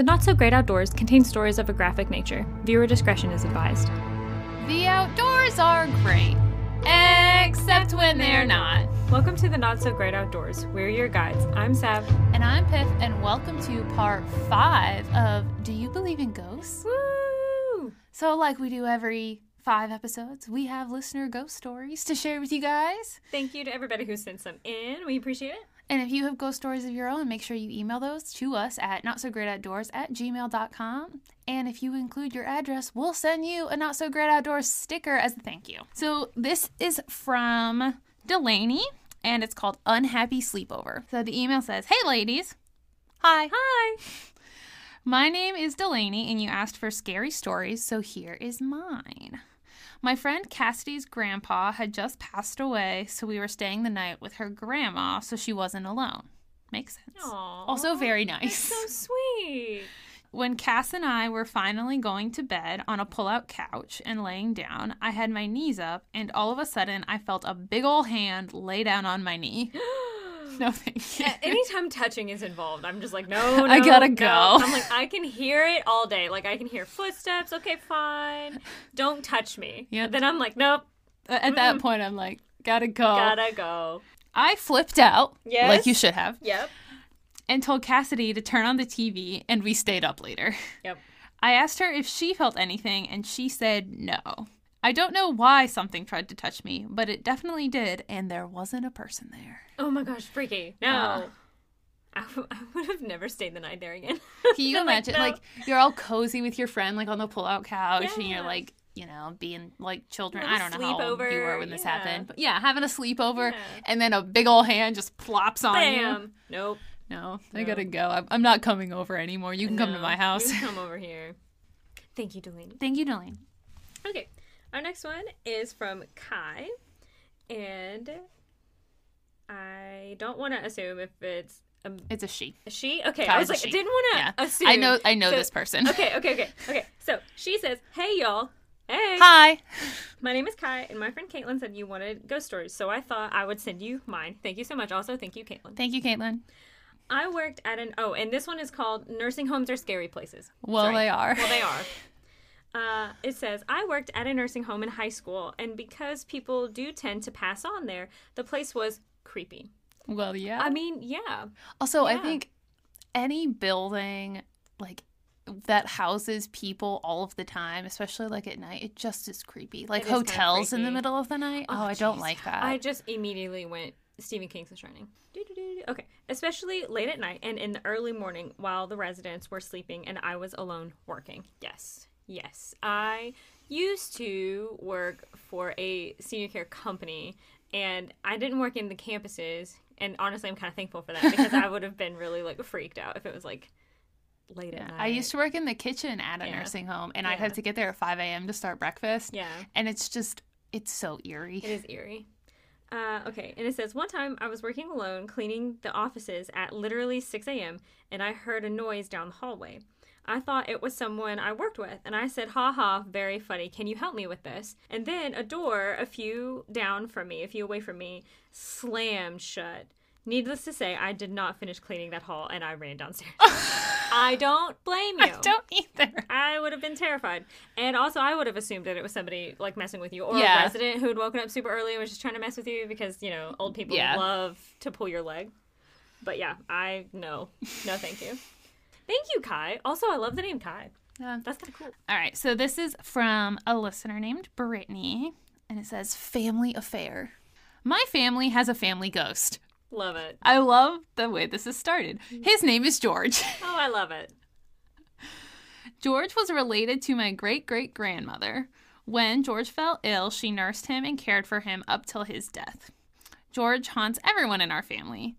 The Not So Great Outdoors contains stories of a graphic nature. Viewer discretion is advised. The outdoors are great, except when they're not. Welcome to the Not So Great Outdoors. We're your guides. I'm Sav. And I'm Piff, and welcome to part 5 of Do You Believe in Ghosts? Woo! So like we do every 5 episodes, we have listener ghost stories to share with you guys. Thank you to everybody who sent some in. We appreciate it. And if you have ghost stories of your own, make sure you email those to us at notsogreatoutdoors@gmail.com. And if you include your address, we'll send you a Not So Great Outdoors sticker as a thank you. So this is from Delaney, and it's called Unhappy Sleepover. So the email says, "Hey ladies." Hi. Hi. "My name is Delaney, and you asked for scary stories, so here is mine. My friend Cassidy's grandpa had just passed away, so we were staying the night with her grandma, so she wasn't alone." Makes sense. Aww, also very nice. That's so sweet. "When Cass and I were finally going to bed on a pull-out couch and laying down, I had my knees up, and all of a sudden, I felt a big ol' hand lay down on my knee." No, thank you. Anytime touching is involved, I'm just like, no, I gotta go. I'm like, I can hear it all day. Like, I can hear footsteps. Okay, fine. Don't touch me. Yep. Then I'm like, nope. At that point, I'm like, gotta go. Gotta go. I flipped out. Yes. Like you should have. Yep. "And told Cassidy to turn on the TV, and we stayed up later." Yep. "I asked her if she felt anything, and she said no. I don't know why something tried to touch me, but it definitely did, and there wasn't a person there." Oh my gosh, freaky. No. I would have never stayed the night there again. Can you imagine? Like, no. Like, you're all cozy with your friend, like, on the pull-out couch, yeah. And you're, like, you know, being, like, children. I don't know how old you were when this happened. But yeah, having a sleepover, and then a big old hand just plops on you. Nope. No, I gotta go. I'm not coming over anymore. You can come to my house. You can come over here. Thank you, Delaney. Thank you, Delaney. Okay. Our next one is from Kai, and I don't want to assume if it's... it's a she. A she? Okay, Kai's I was like, I didn't want to assume. I know this person. Okay. So she says, "Hey, y'all." Hey. Hi. "My name is Kai, and my friend Caitlin said you wanted ghost stories, so I thought I would send you mine. Thank you so much. Also, thank you, Caitlin." Thank you, Caitlin. "I worked at an..." Oh, and this one is called Nursing Homes Are Scary Places. Well, sorry. They are. Well, they are. It says, "I worked at a nursing home in high school, and because people do tend to pass on there, the place was creepy." Well, yeah. I mean, yeah. Also, yeah. I think any building, like, that houses people all of the time, especially, like, at night, it just is creepy. Like, hotels in the middle of the night. Oh, I don't like that. I just immediately went... Stephen King's The Shining. Okay. "Especially late at night and in the early morning while the residents were sleeping and I was alone working." Yes. Yes. I used to work for a senior care company, and I didn't work in the campuses. And honestly, I'm kind of thankful for that because I would have been really, like, freaked out if it was, like, late at night. I used to work in the kitchen at a nursing home, and I'd have to get there at 5 a.m. to start breakfast. Yeah. And it's just, it's so eerie. It is eerie. Okay, and it says, "One time I was working alone cleaning the offices at literally 6 a.m., and I heard a noise down the hallway. I thought it was someone I worked with, and I said, 'Ha ha, very funny, can you help me with this?' And then a door a few away from me, slammed shut. Needless to say, I did not finish cleaning that hall, and I ran downstairs." I don't blame you. I don't either. I would have been terrified. And also, I would have assumed that it was somebody, like, messing with you. Or a resident who had woken up super early and was just trying to mess with you because, you know, old people love to pull your leg. But, yeah, No, thank you. Thank you, Kai. Also, I love the name Kai. That's kind of cool. All right, so this is from a listener named Brittany, and it says, "Family Affair. My family has a family ghost." Love it. I love the way this is started. "His name is George." Oh, I love it. "George was related to my great-great-grandmother. When George fell ill, she nursed him and cared for him up till his death. George haunts everyone in our family.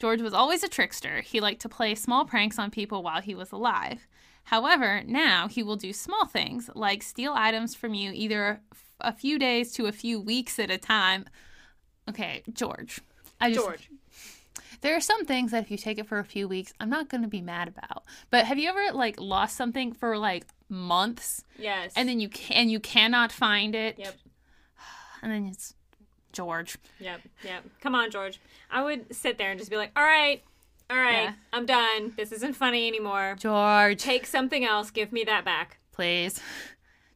George was always a trickster. He liked to play small pranks on people while he was alive. However, now he will do small things, like steal items from you either a few days to a few weeks at a time." Okay, George. George. There are some things that if you take it for a few weeks, I'm not going to be mad about. But have you ever, like, lost something for, like, months? Yes. And then you cannot find it? Yep. And then it's George. Yep. Come on, George. I would sit there and just be like, all right. all right, yeah. I'm done. This isn't funny anymore. George. Take something else. Give me that back. Please.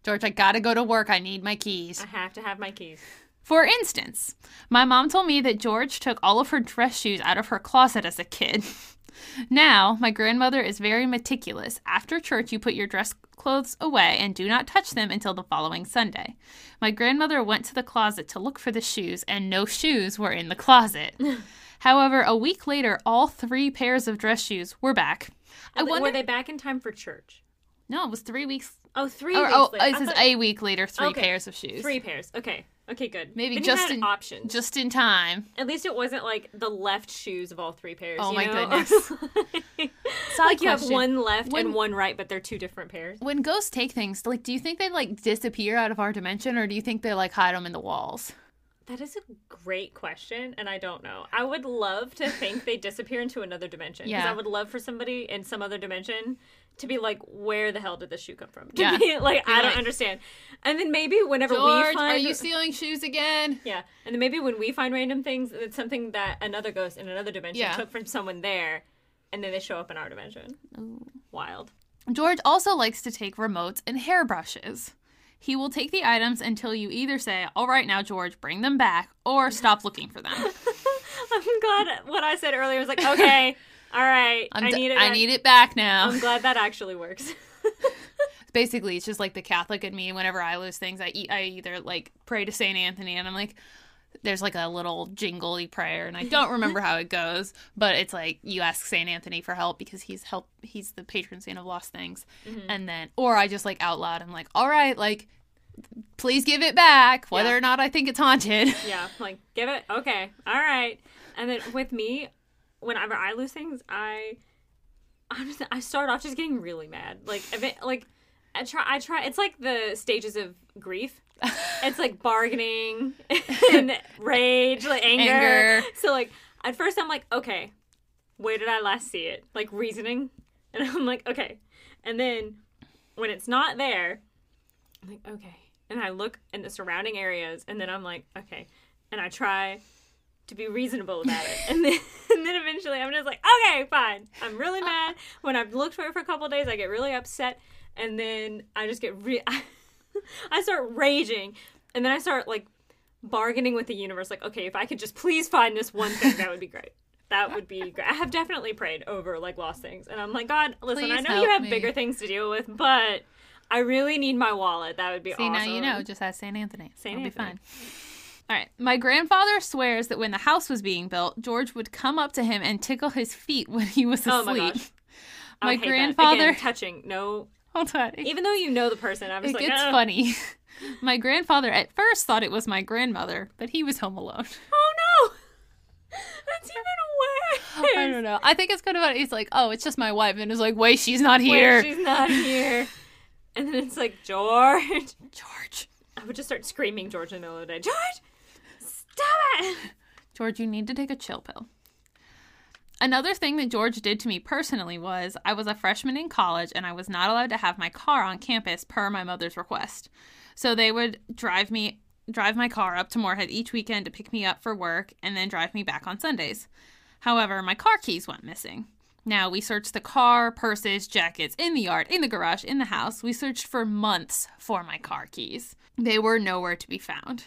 George, I gotta go to work. I need my keys. I have to have my keys. For instance, my mom told me that George took all of her dress shoes out of her closet as a kid. Now, my grandmother is very meticulous. After church, you put your dress clothes away and do not touch them until the following Sunday. My grandmother went to the closet to look for the shoes, and no shoes were in the closet. However, a week later, all three pairs of dress shoes were back. Were they back in time for church? No, it was 3 weeks. Oh, 3 weeks later. Oh, it says a week later, three pairs of shoes. Three pairs. Okay. Okay, good. Maybe just in time. At least it wasn't like the left shoes of all three pairs. Oh, my goodness. Like you have one left and one right, but they're two different pairs. When ghosts take things, like, do you think they like disappear out of our dimension, or do you think they like hide them in the walls? That is a great question, and I don't know. I would love to think they disappear into another dimension. Because I would love for somebody in some other dimension to be like, where the hell did this shoe come from? I don't understand. And then maybe whenever George, we find... are you stealing shoes again? Yeah. And then maybe when we find random things, it's something that another ghost in another dimension took from someone there, and then they show up in our dimension. Ooh. Wild. George also likes to take remotes and hairbrushes. He will take the items until you either say, all right, now, George, bring them back, or stop looking for them. I'm glad what I said earlier was like, okay, all right, I need it back now. I'm glad that actually works. Basically, it's just like the Catholic in me. Whenever I lose things, I either like pray to St. Anthony, and I'm like, there's like a little jingly prayer, and I don't remember how it goes, but it's like you ask St. Anthony for help because he's the patron saint of lost things. Mm-hmm. And then, or I just like out loud, I'm like, all right, like, please give it back, whether or not I think it's haunted. Yeah, like, give it, okay, all right. And then with me, whenever I lose things, I start off just getting really mad. Like, I try, it's like the stages of grief. It's like bargaining and rage, like anger. So like at first I'm like, okay, where did I last see it? Like reasoning. And I'm like, okay. And then when it's not there, I'm like, okay. And I look in the surrounding areas, and then I'm like, okay. And I try to be reasonable about it. And then eventually I'm just like, okay, fine. I'm really mad. When I've looked for it for a couple of days, I get really upset, and then I just get I start raging, and then I start, like, bargaining with the universe. Like, okay, if I could just please find this one thing, that would be great. That would be great. I have definitely prayed over, like, lost things. And I'm like, God, listen, please, I know you have bigger things to deal with, but I really need my wallet. That would be awesome. See, now you know. Just ask St. Anthony. It'll be fine. All right. My grandfather swears that when the house was being built, George would come up to him and tickle his feet when he was asleep. Oh, my gosh. My grandfather... Again, touching. No... Even though you know the person, I'm just like, it's funny. My grandfather at first thought it was my grandmother, but he was home alone. Oh no, that's even worse. I don't know. I think it's kind of funny. He's like, oh, it's just my wife, and it's like, wait, she's not here. Wait, she's not here. And then it's like, George. I would just start screaming George in the middle of the day. George, stop it. George, you need to take a chill pill. Another thing that George did to me personally was I was a freshman in college, and I was not allowed to have my car on campus per my mother's request. So they would drive my car up to Moorhead each weekend to pick me up for work and then drive me back on Sundays. However, my car keys went missing. Now, we searched the car, purses, jackets, in the yard, in the garage, in the house. We searched for months for my car keys. They were nowhere to be found.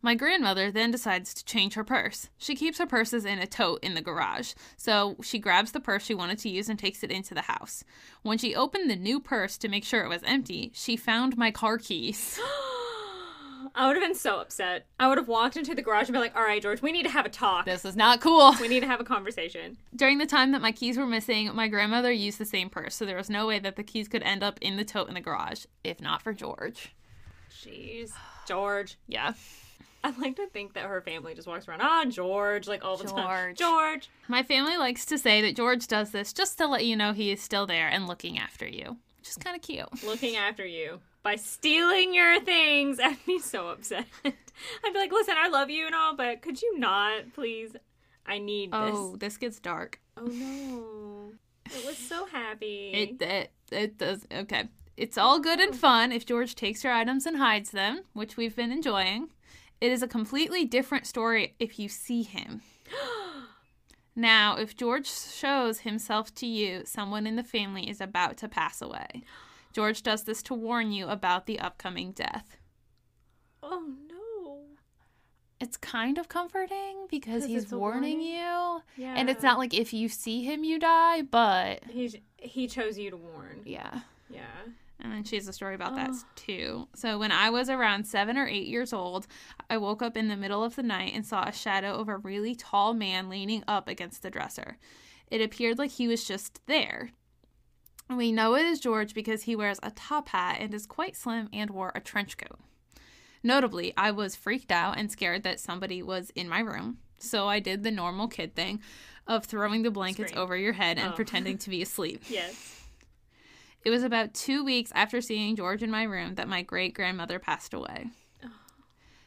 My grandmother then decides to change her purse. She keeps her purses in a tote in the garage, so she grabs the purse she wanted to use and takes it into the house. When she opened the new purse to make sure it was empty, she found my car keys. I would have been so upset. I would have walked into the garage and been like, all right, George, we need to have a talk. This is not cool. We need to have a conversation. During the time that my keys were missing, my grandmother used the same purse, so there was no way that the keys could end up in the tote in the garage, if not for George. Jeez. George. Yeah. I like to think that her family just walks around, George, like all the time. George. My family likes to say that George does this just to let you know he is still there and looking after you, which is kind of cute. Looking after you by stealing your things. I'd be so upset. I'd be like, listen, I love you and all, but could you not, please? I need this. Oh, this gets dark. Oh, no. It was so happy. It does. Okay. It's all good and fun if George takes your items and hides them, which we've been enjoying. It is a completely different story if you see him. Now, if George shows himself to you, someone in the family is about to pass away. George does this to warn you about the upcoming death. Oh, no. It's kind of comforting because he's warning you. Yeah. And it's not like if you see him, you die, but... He chose you to warn. Yeah. Yeah. And then she has a story about that, too. So when I was around 7 or 8 years old, I woke up in the middle of the night and saw a shadow of a really tall man leaning up against the dresser. It appeared like he was just there. We know it is George because he wears a top hat and is quite slim and wore a trench coat. Notably, I was freaked out and scared that somebody was in my room. So I did the normal kid thing of throwing the blankets over your head and pretending to be asleep. Yes. It was about 2 weeks after seeing George in my room that my great-grandmother passed away. Oh.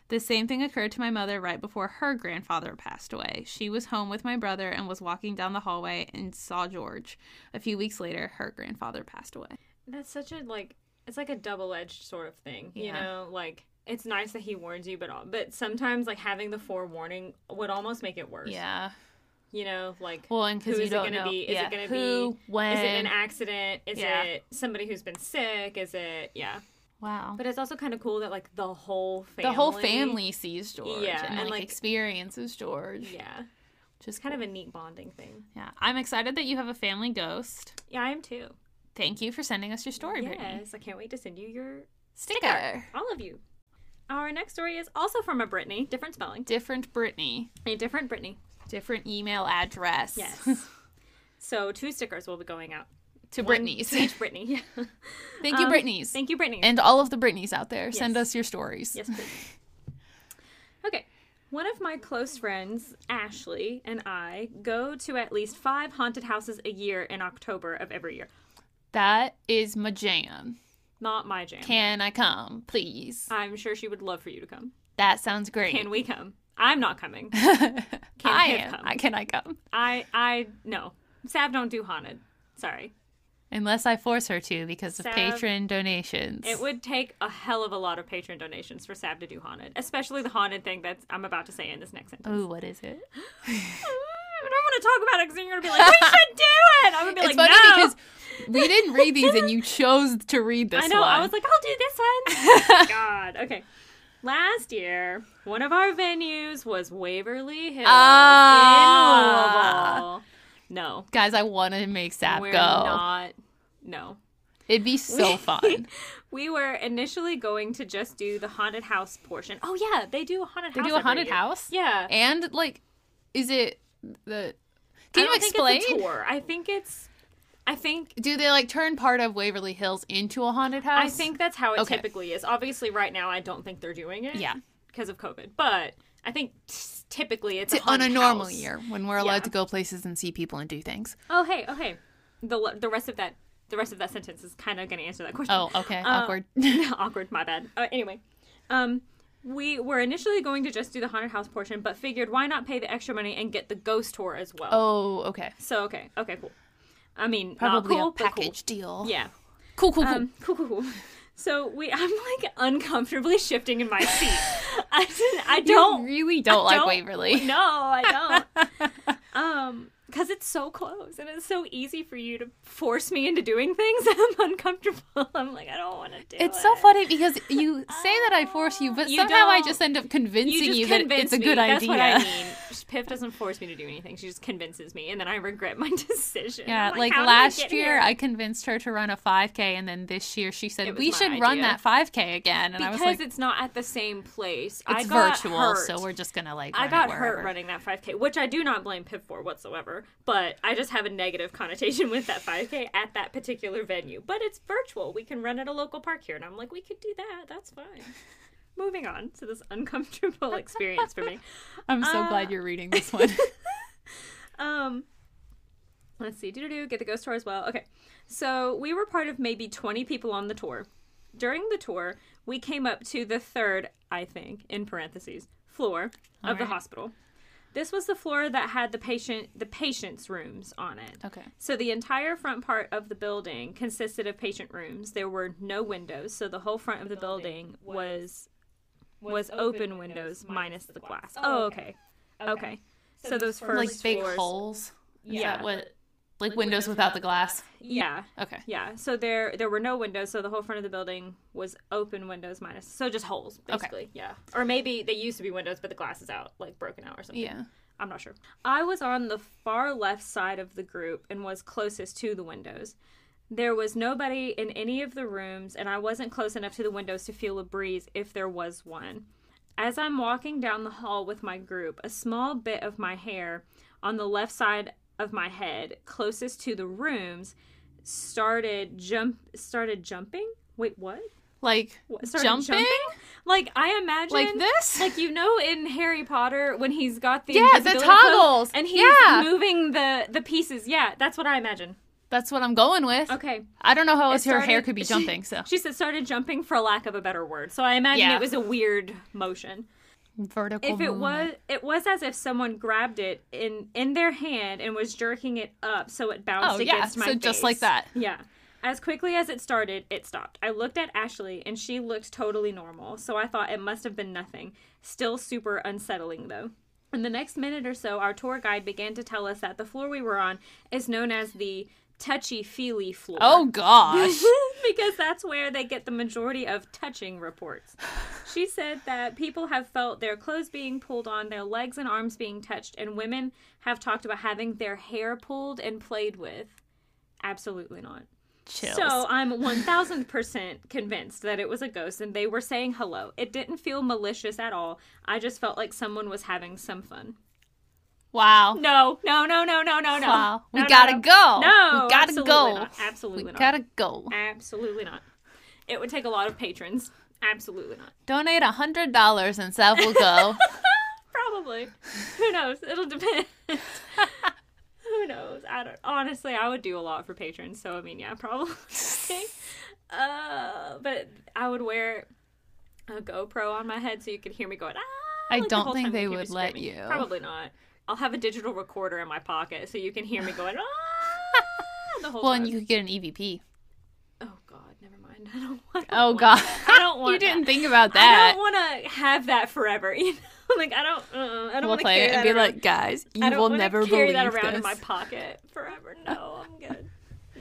The same thing occurred to my mother right before her grandfather passed away. She was home with my brother and was walking down the hallway and saw George. A few weeks later, her grandfather passed away. That's such a, like, it's like a double-edged sort of thing, you know? Like, it's nice that he warns you, but sometimes, like, having the forewarning would almost make it worse. Yeah. You know, like, well, and who is it going to be? Is it going to be, when? Is it an accident? Is it somebody who's been sick? Is it, Wow. But it's also kind of cool that, like, the whole family sees George and like, experiences George. Yeah. Just kind of a neat bonding thing. Yeah. I'm excited that you have a family ghost. Yeah, I am too. Thank you for sending us your story, Brittany. Yes, I can't wait to send you your sticker. All of you. Our next story is also from a Brittany. Different spelling. Different Brittany. A different Brittany. Different email address. Yes. So 2 stickers will be going out. To Brittany's. To each Brittany. Thank you, Brittany's. Thank you, Brittany. And all of the Brittany's out there. Yes. Send us your stories. Yes, please. Okay. One of my close friends, Ashley, and I go to at least 5 haunted houses a year in October of every year. That is my jam. Not my jam. Can I come, please? I'm sure she would love for you to come. That sounds great. Can we come? I'm not coming. Can I come? No. Sav don't do haunted. Sorry. Unless I force her to because of patron donations. It would take a hell of a lot of patron donations for Sav to do haunted. Especially the haunted thing that I'm about to say in this next sentence. Ooh, what is it? I don't want to talk about it because then you're going to be like, we should do it! I'm going to be it's funny because we didn't read these and you chose to read this one. I know. One. I was like, I'll do this one. God. Okay. Last year, one of our venues was Waverly Hills in Louisville. No. Guys, I want to make Sav go. We're not. No. It'd be so fun. We were initially going to just do the haunted house portion. Oh, yeah. They do a haunted house. They do a haunted house? Yeah. And, like, is it the... Can you explain? I think it's a tour. I think... Do they, like, turn part of Waverly Hills into a haunted house? I think that's how it typically is. Obviously, right now, I don't think they're doing it. Yeah. Because of COVID. But I think typically it's a haunted house. On a normal year when we're allowed to go places and see people and do things. Oh, hey. The rest of that sentence is kind of going to answer that question. Oh, okay. Awkward. Awkward. My bad. Anyway. We were initially going to just do the haunted house portion, but figured why not pay the extra money and get the ghost tour as well. Oh, okay. So, okay. Okay, cool. I mean, probably not cool, a package deal. Yeah. Cool. So I'm like uncomfortably shifting in my seat. I don't Waverly. No, I don't. Because it's so close and it's so easy for you to force me into doing things. I'm uncomfortable. I'm like, I don't want to do it. It's so funny because you say that I force you, but you somehow I just end up convincing you that it's a good idea. That's what I mean. Piff doesn't force me to do anything. She just convinces me, and then I regret my decision. Yeah, like last year, I convinced her to run a 5K, and then this year she said, we should run that 5K again. And because I was like, it's not at the same place. It's virtual, so we're just going to like run it wherever. I got hurt running that 5K, which I do not blame Piff for whatsoever. But I just have a negative connotation with that 5K at that particular venue. But it's virtual. We can run at a local park here. And I'm like, we could do that. That's fine. Moving on to this uncomfortable experience for me. I'm so glad you're reading this one. Let's see. Get the ghost tour as well. Okay. So we were part of maybe 20 people on the tour. During the tour, we came up to the third, I think, in parentheses, floor of the hospital. This was the floor that had the patient's rooms on it. Okay. So the entire front part of the building consisted of patient rooms. There were no windows, so the whole front of the building was open windows minus the glass. Oh, okay. So those first like big floors, holes? Yeah. Is that what... Like windows without the glass? Yeah. Okay. Yeah. So there were no windows, so the whole front of the building was open windows minus. So just holes, basically. Okay. Yeah. Or maybe they used to be windows, but the glass is out, like broken out or something. Yeah. I'm not sure. I was on the far left side of the group and was closest to the windows. There was nobody in any of the rooms, and I wasn't close enough to the windows to feel a breeze if there was one. As I'm walking down the hall with my group, a small bit of my hair on the left side of my head closest to the rooms started jumping. Wait, what? Like what? Started jumping? Like I imagine like this? Like, you know, in Harry Potter when he's got the the toggles and he's moving the pieces. Yeah, that's what I imagine. That's what I'm going with. Okay. I don't know how else her hair could be jumping, so. She said started jumping for lack of a better word. So I imagine it was a weird motion. Vertical if it movement. It was as if someone grabbed it in their hand and was jerking it up so it bounced against my face. Oh, yeah, so just like that. Yeah. As quickly as it started, it stopped. I looked at Ashley, and she looked totally normal, so I thought it must have been nothing. Still super unsettling, though. In the next minute or so, our tour guide began to tell us that the floor we were on is known as the touchy-feely floor. Oh, gosh. Because that's where they get the majority of touching reports. She said that people have felt their clothes being pulled on, their legs and arms being touched, and women have talked about having their hair pulled and played with. Absolutely not. Chills. So I'm 1,000% convinced that it was a ghost, and they were saying hello. It didn't feel malicious at all. I just felt like someone was having some fun. Wow. No. Wow. We gotta go. No. We gotta go. Not. Absolutely not. We gotta go. Absolutely not. It would take a lot of patrons. Absolutely not. Donate $100 and Sav will go. Probably. Who knows? It'll depend. Who knows? Honestly, I would do a lot for patrons. So, I mean, yeah, probably. But I would wear a GoPro on my head so you could hear me going, ah. Like, I don't think they would let you. Probably not. I'll have a digital recorder in my pocket so you can hear me going, ah, the whole time. And you could get an EVP. Oh, God, never mind. I don't want that. You didn't think about that. I don't want to have that forever, you know? Like, I don't want to carry that around. We'll play it and be like, guys, you will never believe this. I don't want to carry that around in my pocket forever. No, I'm good.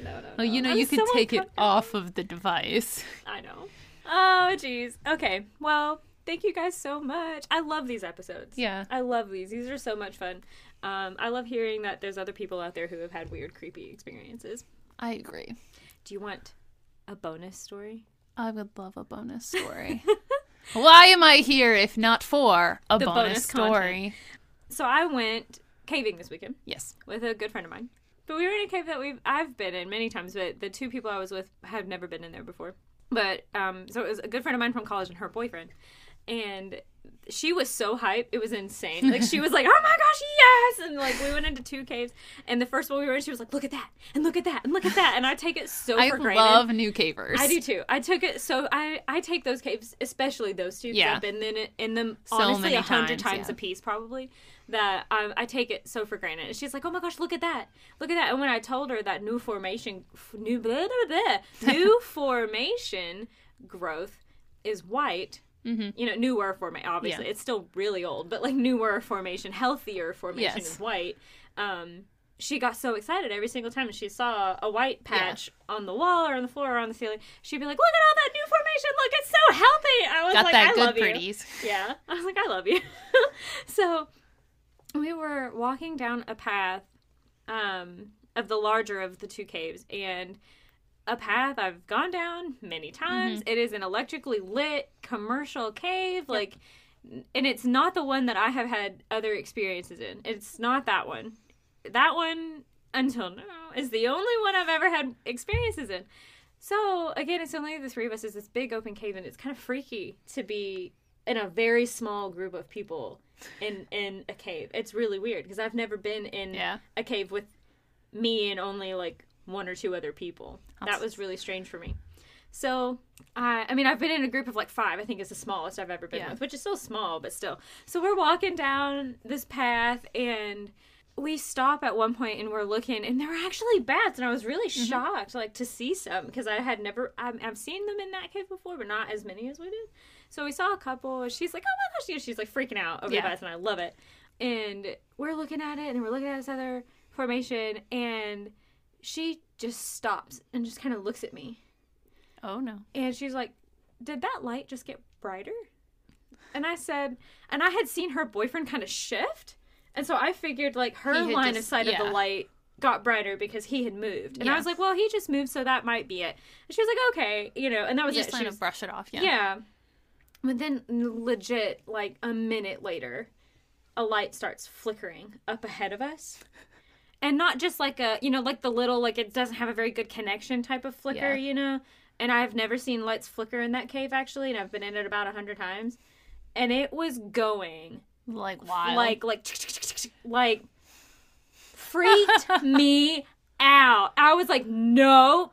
No. Well, you know, you could take it off of the device. I know. Oh, jeez. Okay, well... Thank you guys so much. I love these episodes. Yeah. I love these. These are so much fun. I love hearing that there's other people out there who have had weird, creepy experiences. I agree. Do you want a bonus story? I would love a bonus story. Why am I here if not for a bonus story? Content. So I went caving this weekend. Yes. With a good friend of mine. But we were in a cave that I've been in many times, but the two people I was with have never been in there before. But, so it was a good friend of mine from college and her boyfriend. And she was so hype. It was insane. Like, she was like, oh, my gosh, yes! And, like, we went into two caves. And the first one we were in, she was like, look at that. And look at that. And look at that. And I take it for granted. I love new cavers. I do, too. I took it so... I take those caves, especially those two. Yeah. I've been in them, honestly, 100 times a piece, probably. That I take it so for granted. And she's like, oh, my gosh, look at that. Look at that. And when I told her that new formation growth is white... Mm-hmm. You know, newer formation, obviously. Yeah. It's still really old, but, like, newer formation, healthier formation is white. She got so excited every single time she saw a white patch on the wall or on the floor or on the ceiling. She'd be like, look at all that new formation. Look, it's so healthy. I was like, I love you. Got that good pretties. Yeah. I was like, I love you. So we were walking down a path of the larger of the two caves, and... A path I've gone down many times. Mm-hmm. It is an electrically lit commercial cave, like, and it's not the one that I have had other experiences in. It's not that one. That one, until now, is the only one I've ever had experiences in. So, again, it's only the three of us. It's this big open cave, and it's kind of freaky to be in a very small group of people in a cave. It's really weird, because I've never been in a cave with me and only, like, one or two other people. That was really strange for me. So, I mean, I've been in a group of like 5, I think is the smallest I've ever been with, which is still small, but still. So we're walking down this path, and we stop at one point, and we're looking, and there were actually bats, and I was really shocked, like, to see some, because I had never, I've seen them in that cave before, but not as many as we did. So we saw a couple, and she's like, oh my gosh, you know, she's like freaking out over the bats, and I love it. And we're looking at it, and we're looking at this other formation, and she just stops and just kind of looks at me. Oh, no. And she's like, did that light just get brighter? And I said, and I had seen her boyfriend kind of shift, and so I figured, like, her line of sight of the light got brighter because he had moved. And I was like, well, he just moved, so that might be it. And she was like, okay, you know, and that was it. Just kind of brush it off, yeah. But then legit, like, a minute later, a light starts flickering up ahead of us. And not just like a, you know, like the little, like, it doesn't have a very good connection type of flicker, you know? And I've never seen lights flicker in that cave, actually, and I've been in it about 100 times. And it was going like wild. Like freaked me out. I was like, nope.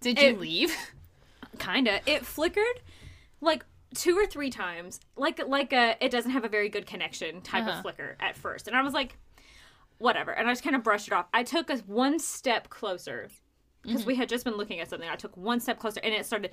Did you leave? Kinda. It flickered like 2 or 3 times. Like a it doesn't have a very good connection type of flicker at first. And I was like, whatever. And I just kind of brushed it off. I took us one step closer. Because we had just been looking at something. I took one step closer, and it started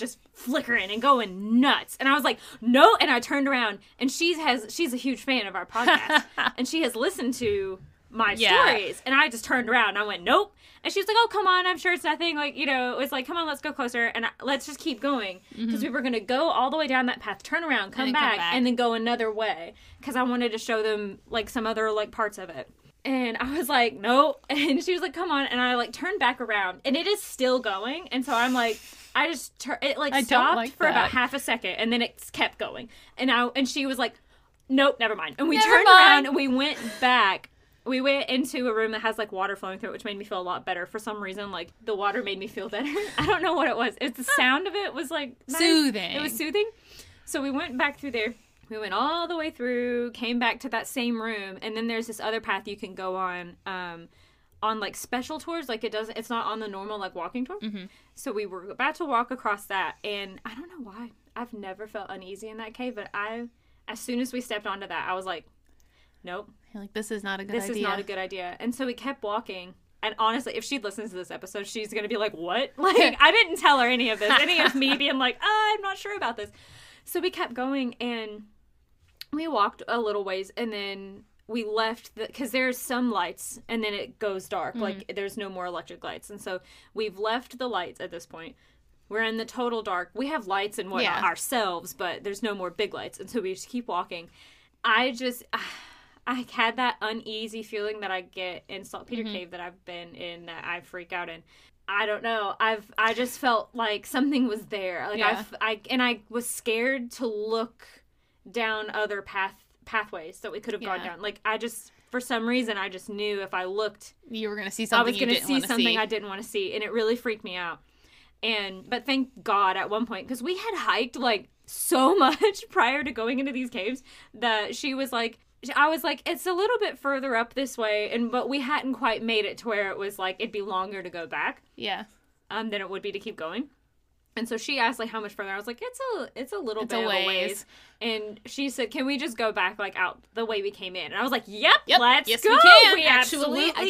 just flickering and going nuts. And I was like, no. And I turned around, and she's a huge fan of our podcast. And she has listened to my stories. And I just turned around, and I went, nope. And she was like, oh, come on. I'm sure it's nothing. Like, you know, it was like, come on, let's go closer. And let's just keep going. Because we were going to go all the way down that path, turn around, come back, and then go another way. Because I wanted to show them, like, some other, like, parts of it. And I was like, no. And she was like, come on. And I, like, turned back around. And it is still going. And so I'm like, I just, it, like, I stopped like for that. About half a second. And then it kept going. And she was like, nope, never mind. And we turned around and we went back. We went into a room that has, like, water flowing through it, which made me feel a lot better. For some reason, like, the water made me feel better. I don't know what it was. It's the sound of it was, like, nice. Soothing. It was soothing. So we went back through there. We went all the way through, came back to that same room, and then there's this other path you can go on like special tours. Like it's not on the normal like walking tour. Mm-hmm. So we were about to walk across that, and I don't know why. I've never felt uneasy in that cave, but as soon as we stepped onto that, I was like, nope. You're like, this is not a good idea. And so we kept walking. And honestly, if she listens to this episode, she's going to be like, what? Like, I didn't tell her any of this. Any of me being like, I'm not sure about this. So we kept going, and we walked a little ways, and then we left because there's some lights, and then it goes dark. Mm-hmm. Like, there's no more electric lights. And so we've left the lights at this point. We're in the total dark. We have lights and whatnot ourselves, but there's no more big lights. And so we just keep walking. I had that uneasy feeling that I get in Salt Peter Cave that I've been in, that I freak out in. I don't know. I just felt like something was there. Like I was scared to look down other pathways that we could have gone down. Like, I just, for some reason, I just knew if I looked, you were going to see something. I was going to see something I didn't want to see, and it really freaked me out. But thank God at one point, because we had hiked like so much prior to going into these caves that I was like, it's a little bit further up this way, but we hadn't quite made it to where it was like it'd be longer to go back, than it would be to keep going. And so she asked, like, how much further? I was like, it's a little bit of a ways. And she said, can we just go back, like, out the way we came in? And I was like, yep, let's go. Yes, we can. We absolutely can.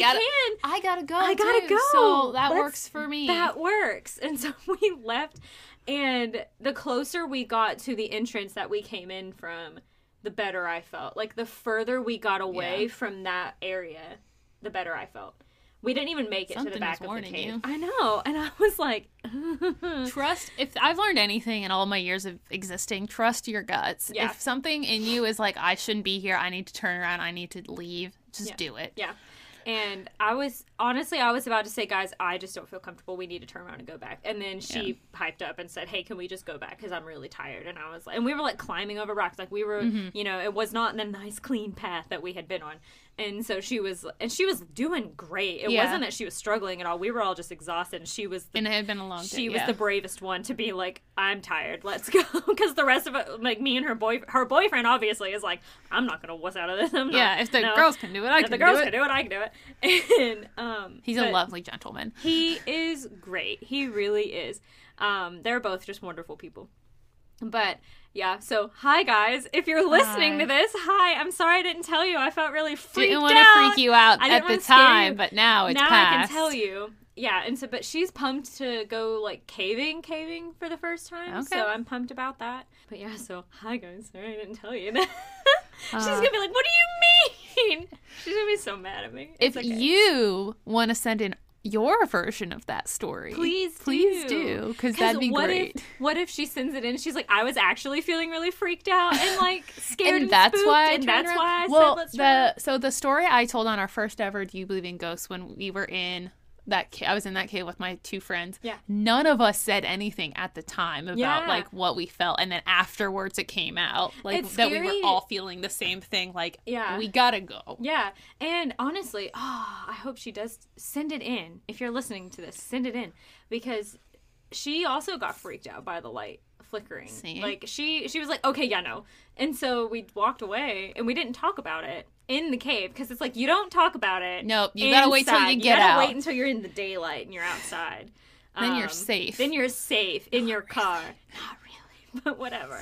I got to go, too. So that works for me. That works. And so we left. And the closer we got to the entrance that we came in from, the better I felt. Like, the further we got away from that area, the better I felt. We didn't even make it to the back of the cave. I know. And I was like, trust. If I've learned anything in all my years of existing, trust your guts. Yeah. If something in you is like, I shouldn't be here, I need to turn around, I need to leave, just do it. Yeah. And I was about to say, guys, I just don't feel comfortable. We need to turn around and go back. And then she piped up and said, hey, can we just go back? Because I'm really tired. And I was like, and we were like climbing over rocks. Like we were, you know, it was not the nice clean path that we had been on. And so she was doing great. It wasn't that she was struggling at all. We were all just exhausted. And she was, and it had been a long day. She was the bravest one to be like, I'm tired. Let's go. Because the rest of it, like me and her boyfriend obviously is like, I'm not going to wuss out of this. If the girls can do it, I can do it. And he's a lovely gentleman. He is great. He really is. They're both just wonderful people. But yeah, so hi guys, if you're listening to this, hi. I'm sorry I didn't tell you. I felt really freaked out. Didn't want to freak you out at the time, but now it's past. Now I can tell you. Yeah, and so but she's pumped to go like caving for the first time. Okay. So I'm pumped about that. But yeah, so hi guys, sorry I didn't tell you. She's going to be like, what do you mean? She's going to be so mad at me. It's if okay. You want to send in your version of that story, please do because that'd be great. What if she sends it in and she's like, I was actually feeling really freaked out and like scared and that's spooked, why I and that's around. Why I well, said let's try it. So the story I told on our first ever Do You Believe in Ghosts, when we were in that I was in that cave with my two friends, none of us said anything at the time about like what we felt, and then afterwards it came out like that we were all feeling the same thing, like we gotta go. And honestly, I hope she does send it in. If you're listening to this, send it in, because she also got freaked out by the light flickering. See? Like she was like, okay, yeah, no. And so we walked away and we didn't talk about it in the cave, because it's like, you don't talk about it. Nope, you gotta wait till you get out. You gotta wait until you're in the daylight and you're outside. Then you're safe. Then you're safe in your car. Not really, but whatever.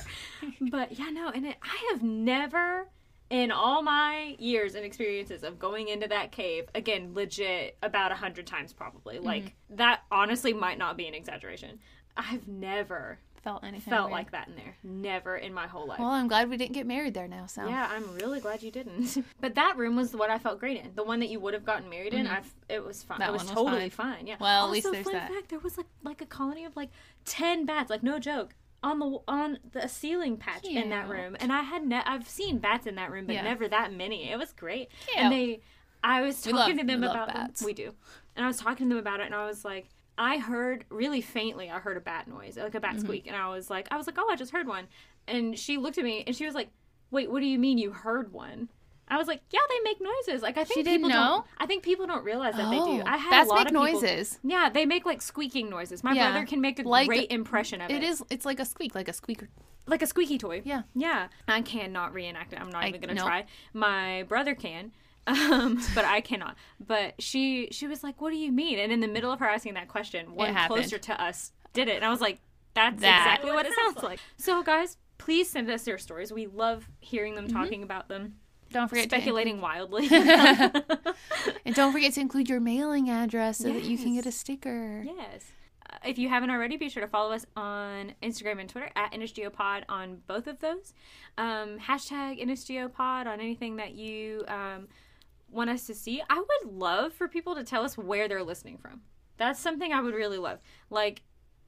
But yeah, no, and I have never in all my years and experiences of going into that cave, again, legit about 100 times probably. Like that honestly might not be an exaggeration. I've never felt weird like that in there. Never in my whole life. Well, I'm glad we didn't get married there now, so. Yeah, I'm really glad you didn't. But that room was what I felt great in. The one that you would have gotten married in, it was fine. It was totally fine, yeah. Well, at least there's that. Also, fun fact, there was like a colony of like 10 bats, like no joke, on the ceiling patch in that room. And I had I've seen bats in that room, but never that many. It was great. Yeah. And I was talking to them about bats. We do. And I was talking to them about it, and I was like, I heard really faintly, I heard a bat noise, like a bat squeak. And I was like, oh, I just heard one. And she looked at me and she was like, wait, what do you mean you heard one? I was like, yeah, they make noises. Like, I think people don't realize that they do. I had bats a lot make of noises. People, yeah, they make like squeaking noises. My brother can make a great impression of it. It's like a squeak, like a squeaker. Like a squeaky toy. Yeah. Yeah. I cannot reenact it. I'm not even going to try. My brother can. But I cannot. But she was like, what do you mean? And in the middle of her asking that question, one closer to us did it. And I was like, that's exactly what it sounds like. So guys, please send us your stories. We love hearing them, talking about them. Don't forget speculating wildly. And don't forget to include your mailing address so that you can get a sticker. Yes. If you haven't already, be sure to follow us on Instagram and Twitter at NSGOpod on both of those. Hashtag NSGOpod on anything that you want us to see. I would love for people to tell us where they're listening from. That's something I would really love. Like,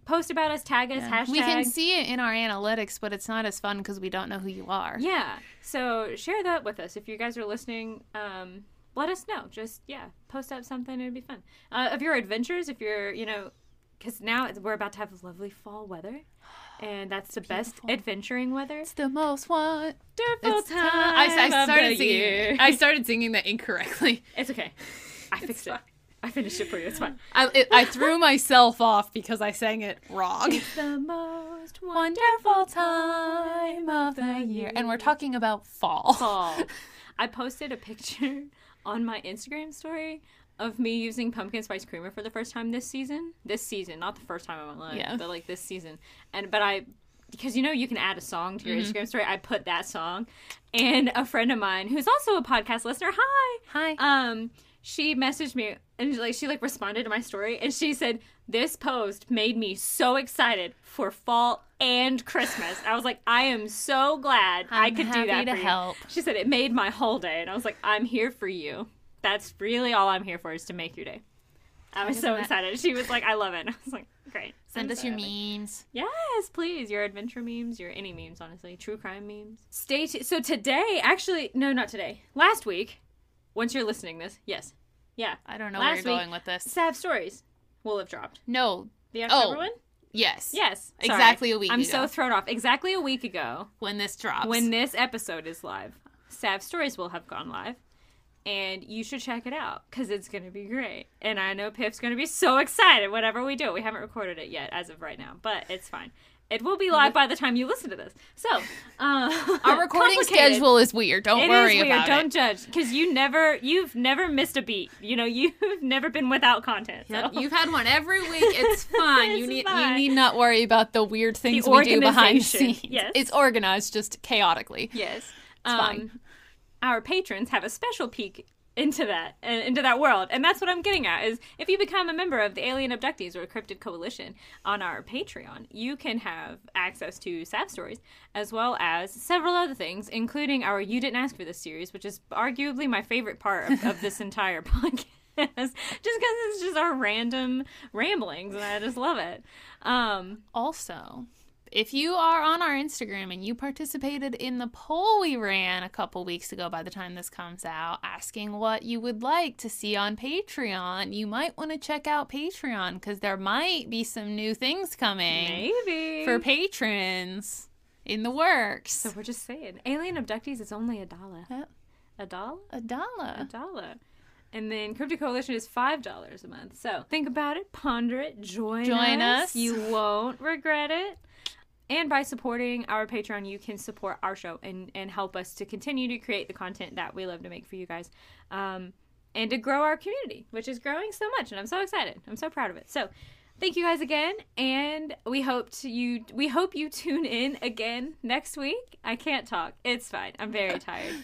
post about us, tag us, hashtag. We can see it in our analytics, but it's not as fun because we don't know who you are. Yeah. So share that with us. If you guys are listening, let us know. Just, post up something. It'd be fun. Of your adventures, if you're, because now we're about to have lovely fall weather, and that's the best adventuring weather. It's the most wonderful time. I started singing that incorrectly. It's okay. I fixed it. I finished it for you. It's fine. I threw myself off because I sang it wrong. It's the most wonderful time of the year. And we're talking about fall. I posted a picture on my Instagram story of me using pumpkin spice creamer for the first time this season, not the first time in my life, but like this season. But I, because you can add a song to your Instagram story, I put that song, and a friend of mine who's also a podcast listener, hi, she messaged me and she responded to my story, and she said, "This post made me so excited for fall and Christmas." I was like, I am so glad I could do that for you. Help. She said it made my whole day, and I was like, I'm here for you. That's really all I'm here for, is to make your day. I was so excited. She was like, I love it. And I was like, great. Send us your memes. Yes, please. Your adventure memes, your any memes, honestly. True crime memes. So today, actually, no, not today. Last week, once you're listening this, yes. Yeah. I don't know where you're going with this. Sav stories will have dropped. No. The October one? Yes. Yes. Sorry. Exactly a week ago. I'm so thrown off. Exactly a week ago. When this drops. When this episode is live. Sav stories will have gone live. And you should check it out, because it's going to be great. And I know Piff's going to be so excited whenever we do it. We haven't recorded it yet as of right now, but it's fine. It will be live by the time you listen to this. So, our recording schedule is weird. Don't worry about it. Don't judge, because you've never missed a beat. You've never been without content. So. Yep, you've had one every week. It's fine. You need not worry about the weird things we do behind the scenes. Yes. It's organized just chaotically. Yes. It's fine. Our patrons have a special peek into that world. And that's what I'm getting at, is if you become a member of the Alien Abductees or Cryptid Coalition on our Patreon, you can have access to Sav stories, as well as several other things, including our You Didn't Ask For This series, which is arguably my favorite part of this entire podcast. Just because it's just our random ramblings, and I just love it. Also, if you are on our Instagram and you participated in the poll we ran a couple weeks ago, by the time this comes out, asking what you would like to see on Patreon, you might want to check out Patreon, because there might be some new things coming. Maybe. For patrons in the works. So we're just saying. Alien Abductees is only $1. Yep. $1? $1. And then Cryptid Coalition is $5 a month. So think about it, ponder it, join us. You won't regret it. And by supporting our Patreon, you can support our show and help us to continue to create the content that we love to make for you guys. And to grow our community, which is growing so much. And I'm so excited. I'm so proud of it. So thank you guys again. And we hope you tune in again next week. I can't talk. It's fine. I'm very tired.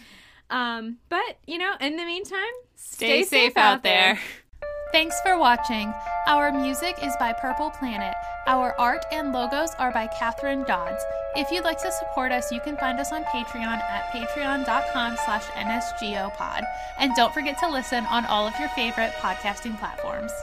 But, in the meantime, stay safe out there. Thanks for watching. Our music is by Purple Planet. Our art and logos are by Katherine Dodds. If you'd like to support us, you can find us on Patreon at patreon.com/NSGOpod. And don't forget to listen on all of your favorite podcasting platforms.